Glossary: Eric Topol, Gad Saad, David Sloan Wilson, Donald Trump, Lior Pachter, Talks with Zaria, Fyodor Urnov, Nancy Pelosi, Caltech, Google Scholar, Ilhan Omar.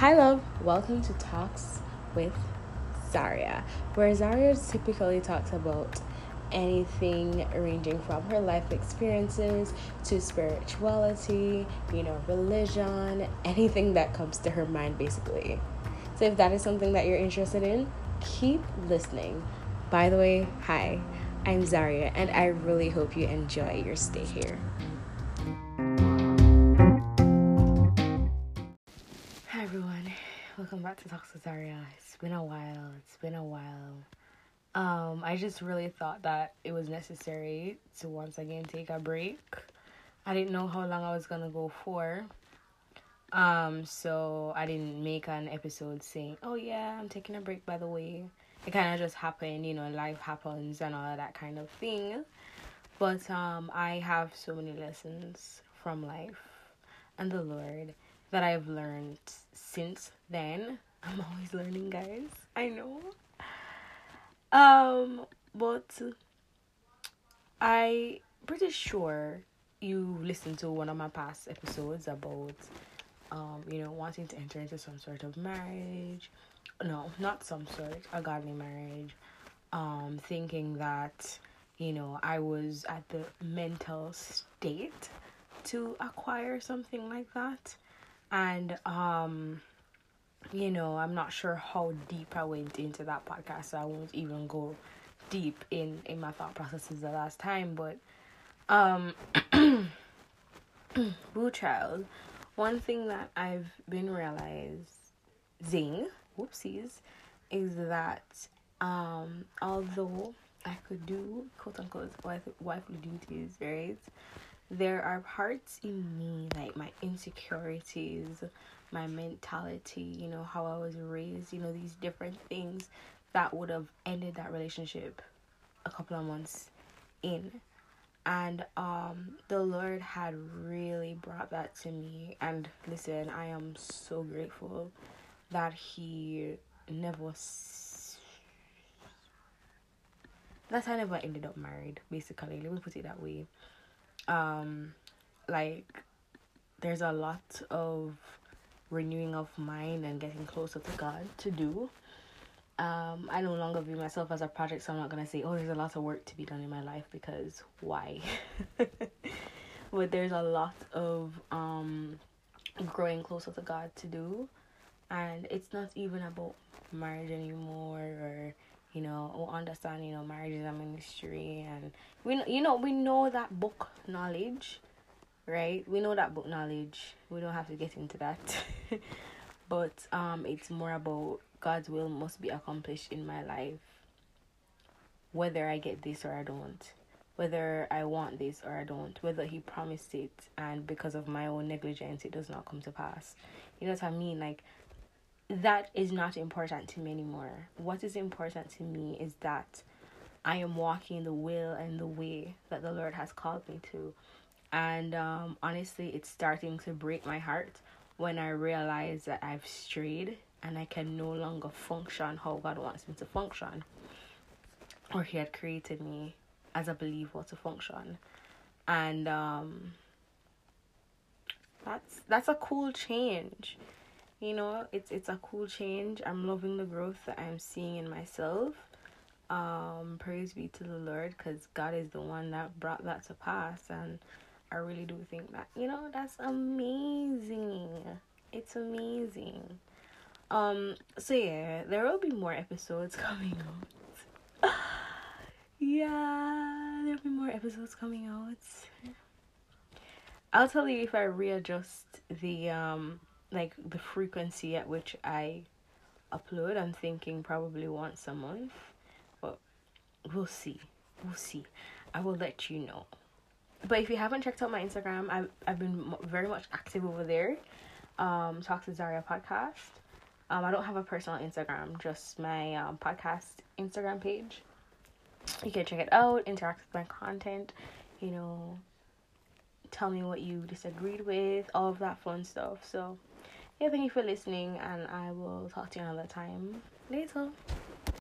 Hi love, welcome to Talks with Zaria, where Zaria typically talks about anything ranging from her life experiences to spirituality, religion, anything that comes to her mind basically. So if that is something that you're interested in, keep listening. By the way, hi, I'm Zaria and I really hope you enjoy your stay here. Welcome back to Talks with Zaria. It's been a while. I just really thought that it was necessary to once again take a break. I didn't know how long I was gonna go for. So I didn't make an episode saying, "Oh yeah, I'm taking a break." By the way, it kind of just happened. Life happens and all that kind of thing. But I have so many lessons from life and the Lord that I've learned since then. I'm always learning, guys. I know. But I pretty sure you listened to one of my past episodes about wanting to enter into some sort of marriage. No, not some sort, a godly marriage. Thinking that, I was at the mental state to acquire something like that. And, I'm not sure how deep I went into that podcast, so I won't even go deep in my thought processes the last time, but, woo child, one thing that I've been realizing, whoopsies, is that, although I could do, quote-unquote, wifely duties, right? There are parts in me, like my insecurities, my mentality, how I was raised, these different things that would have ended that relationship a couple of months in. And the Lord had really brought that to me. And listen, I am so grateful that I never ended up married, basically. Let me put it that way. There's a lot of renewing of mind and getting closer to God to do. I no longer view myself as a project, so I'm not gonna say, oh, there's a lot of work to be done in my life, because why? But there's a lot of growing closer to God to do, and it's not even about marriage anymore, or we'll understand, marriage is a ministry, and we know that book knowledge, right? We know that book knowledge. We don't have to get into that. But it's more about God's will must be accomplished in my life, whether I get this or I don't, whether I want this or I don't, whether He promised it, and because of my own negligence, it does not come to pass. You know what I mean? That is not important to me anymore. What is important to me is that I am walking the will and the way that the Lord has called me to. And honestly, it's starting to break my heart when I realize that I've strayed and I can no longer function how God wants me to function, or He had created me as a believer to function. And that's a cool change. It's a cool change. I'm loving the growth that I'm seeing in myself. Praise be to the Lord, because God is the one that brought that to pass, and I really do think that, that's amazing. It's amazing. So yeah, there will be more episodes coming out. Yeah, there'll be more episodes coming out. I'll tell you if I readjust the the frequency at which I upload. I'm thinking probably once a month, but we'll see. I will let you know. But if you haven't checked out my Instagram, I've been very much active over there. Talks with Zaria podcast. I don't have a personal Instagram, just my podcast Instagram page. You can check it out, interact with my content, tell me what you disagreed with, all of that fun stuff. So yeah, thank you for listening, and I will talk to you another time. Later.